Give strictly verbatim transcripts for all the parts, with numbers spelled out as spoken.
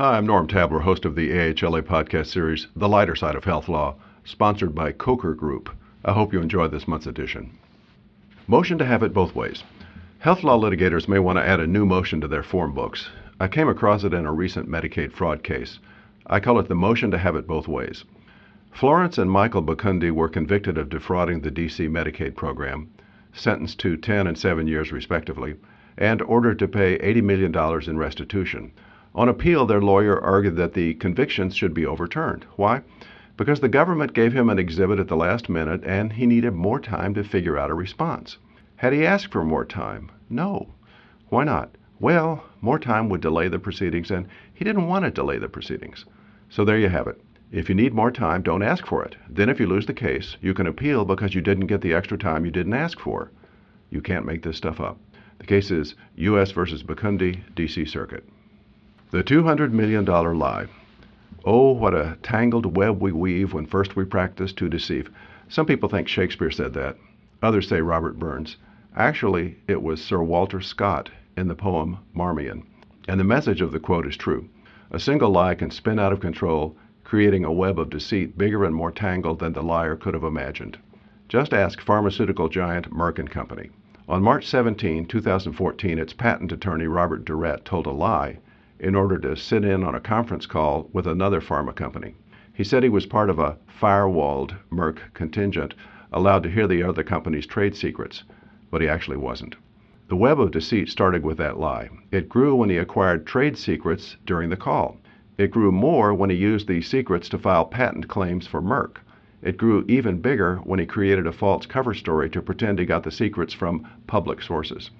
Hi, I'm Norm Tabler, host of the A H L A podcast series, The Lighter Side of Health Law, sponsored by Coker Group. I hope you enjoy this month's edition. Motion to have it both ways. Health law litigators may want to add a new motion to their form books. I came across it in a recent Medicaid fraud case. I call it the motion to have it both ways. Florence and Michael Bakundi were convicted of defrauding the D C Medicaid program, sentenced to ten and seven years respectively, and ordered to pay eighty million dollars in restitution. On appeal, their lawyer argued that the convictions should be overturned. Why? Because the government gave him an exhibit at the last minute and he needed more time to figure out a response. Had he asked for more time? No. Why not? Well, more time would delay the proceedings, and he didn't want to delay the proceedings. So there you have it. If you need more time, don't ask for it. Then if you lose the case, you can appeal because you didn't get the extra time you didn't ask for. You can't make this stuff up. The case is U S versus Bakundi, D C Circuit. The two hundred million dollars lie. Oh, what a tangled web we weave when first we practice to deceive. Some people think Shakespeare said that. Others say Robert Burns. Actually, it was Sir Walter Scott in the poem Marmion. And the message of the quote is true. A single lie can spin out of control, creating a web of deceit bigger and more tangled than the liar could have imagined. Just ask pharmaceutical giant Merck and Company. On March seventeenth, two thousand fourteen, its patent attorney Robert Durrett told a lie in order to sit in on a conference call with another pharma company. He said he was part of a firewalled Merck contingent allowed to hear the other company's trade secrets, but he actually wasn't. The web of deceit started with that lie. It grew when he acquired trade secrets during the call. It grew more when he used these secrets to file patent claims for Merck. It grew even bigger when he created a false cover story to pretend he got the secrets from public sources.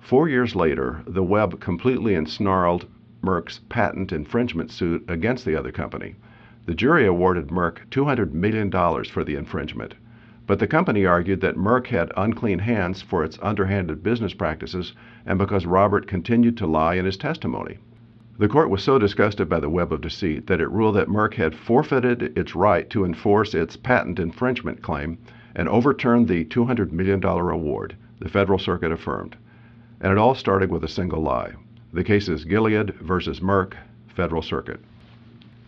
Four years later, the web completely ensnarled Merck's patent infringement suit against the other company. The jury awarded Merck two hundred million dollars for the infringement, but the company argued that Merck had unclean hands for its underhanded business practices and because Robert continued to lie in his testimony. The court was so disgusted by the web of deceit that it ruled that Merck had forfeited its right to enforce its patent infringement claim and overturned the two hundred million dollars award, the Federal Circuit affirmed. And it all started with a single lie. The case is Gilead versus Merck, Federal Circuit.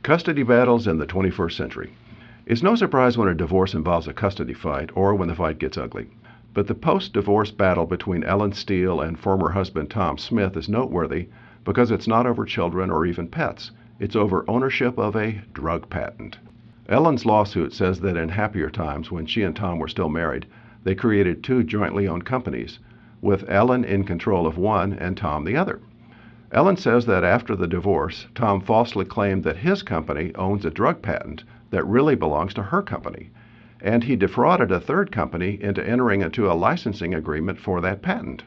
Custody battles in the twenty-first century. It's no surprise when a divorce involves a custody fight or when the fight gets ugly. But the post-divorce battle between Ellen Steele and former husband Tom Smith is noteworthy because it's not over children or even pets. It's over ownership of a drug patent. Ellen's lawsuit says that in happier times, when she and Tom were still married, they created two jointly owned companies, with Ellen in control of one and Tom the other. Ellen says that after the divorce, Tom falsely claimed that his company owns a drug patent that really belongs to her company, and he defrauded a third company into entering into a licensing agreement for that patent.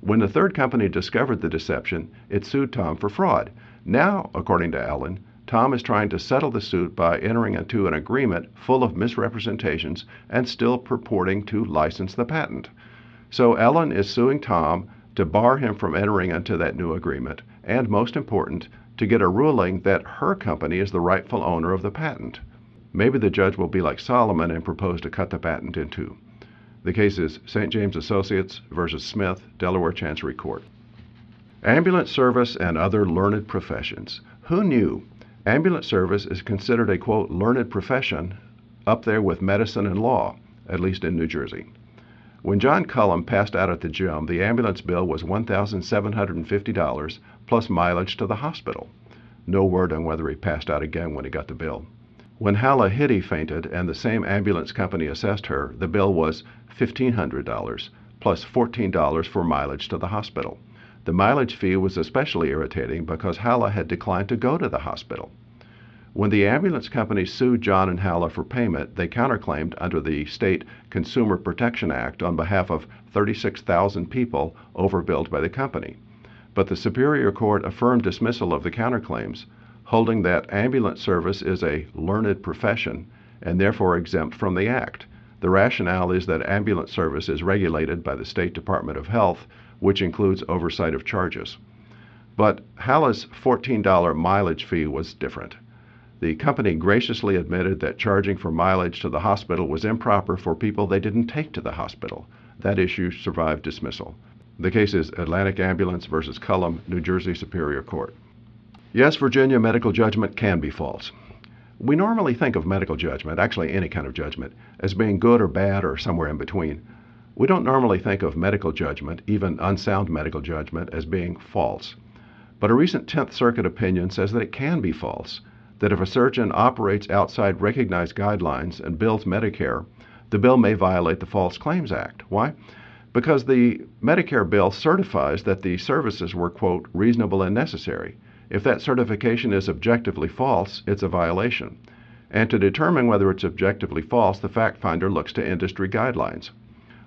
When the third company discovered the deception, it sued Tom for fraud. Now, according to Ellen, Tom is trying to settle the suit by entering into an agreement full of misrepresentations and still purporting to license the patent. So Ellen is suing Tom to bar him from entering into that new agreement, and most important, to get a ruling that her company is the rightful owner of the patent. Maybe the judge will be like Solomon and propose to cut the patent in two. The case is Saint James Associates versus Smith, Delaware Chancery Court. Ambulance service and other learned professions. Who knew? Ambulance service is considered a, quote, learned profession up there with medicine and law, at least in New Jersey. When John Cullum passed out at the gym, the ambulance bill was one thousand seven hundred fifty dollars plus mileage to the hospital. No word on whether he passed out again when he got the bill. When Haleh Hitty fainted and the same ambulance company assessed her, the bill was fifteen hundred dollars plus fourteen dollars for mileage to the hospital. The mileage fee was especially irritating because Haleh had declined to go to the hospital. When the ambulance company sued John and Haleh for payment, they counterclaimed under the State Consumer Protection Act on behalf of thirty-six thousand people overbilled by the company. But the Superior Court affirmed dismissal of the counterclaims, holding that ambulance service is a learned profession and therefore exempt from the Act. The rationale is that ambulance service is regulated by the State Department of Health, which includes oversight of charges. But Haleh's fourteen dollars mileage fee was different. The company graciously admitted that charging for mileage to the hospital was improper for people they didn't take to the hospital. That issue survived dismissal. The case is Atlantic Ambulance versus Cullum, New Jersey Superior Court. Yes, Virginia, medical judgment can be false. We normally think of medical judgment, actually any kind of judgment, as being good or bad or somewhere in between. We don't normally think of medical judgment, even unsound medical judgment, as being false. But a recent Tenth Circuit opinion says that it can be false, that if a surgeon operates outside recognized guidelines and bills Medicare, the bill may violate the False Claims Act. Why? Because the Medicare bill certifies that the services were, quote, reasonable and necessary. If that certification is objectively false, it's a violation. And to determine whether it's objectively false, the fact finder looks to industry guidelines.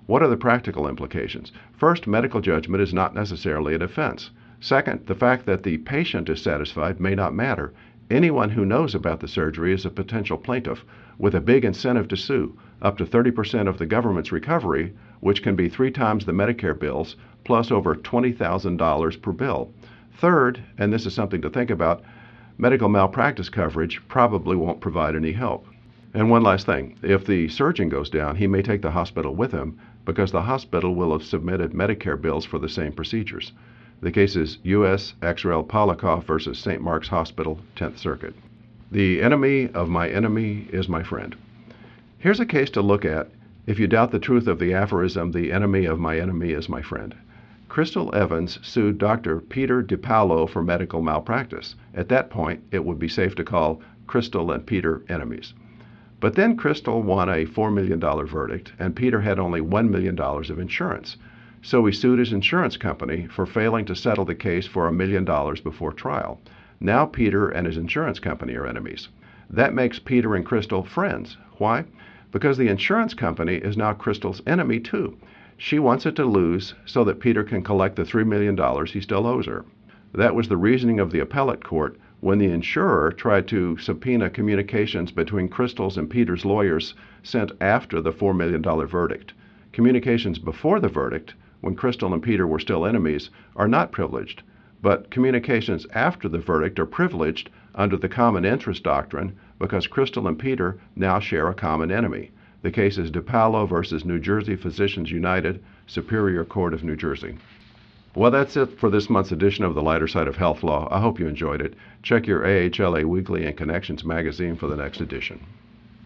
What are the practical implications? First, medical judgment is not necessarily a defense. Second, the fact that the patient is satisfied may not matter. Anyone who knows about the surgery is a potential plaintiff with a big incentive to sue, up to thirty percent of the government's recovery, which can be three times the Medicare bills, plus over twenty thousand dollars per bill. Third, and this is something to think about, medical malpractice coverage probably won't provide any help. And one last thing, if the surgeon goes down, he may take the hospital with him because the hospital will have submitted Medicare bills for the same procedures. The case is U S X R L Polakoff versus Saint Mark's Hospital, Tenth Circuit. The enemy of my enemy is my friend. Here's a case to look at if you doubt the truth of the aphorism, the enemy of my enemy is my friend. Crystal Evans sued Doctor Peter DiPaolo for medical malpractice. At that point, it would be safe to call Crystal and Peter enemies. But then Crystal won a four million dollars verdict, and Peter had only one million dollars of insurance. So he sued his insurance company for failing to settle the case for a million dollars before trial. Now Peter and his insurance company are enemies. That makes Peter and Crystal friends. Why? Because the insurance company is now Crystal's enemy too. She wants it to lose so that Peter can collect the three million dollars he still owes her. That was the reasoning of the appellate court when the insurer tried to subpoena communications between Crystal's and Peter's lawyers sent after the four million dollars verdict. Communications before the verdict, when Crystal and Peter were still enemies, are not privileged, but communications after the verdict are privileged under the common interest doctrine because Crystal and Peter now share a common enemy. The case is DiPaolo versus New Jersey Physicians United, Superior Court of New Jersey. Well, that's it for this month's edition of the Lighter Side of Health Law. I hope you enjoyed it. Check your A H L A Weekly and Connections magazine for the next edition.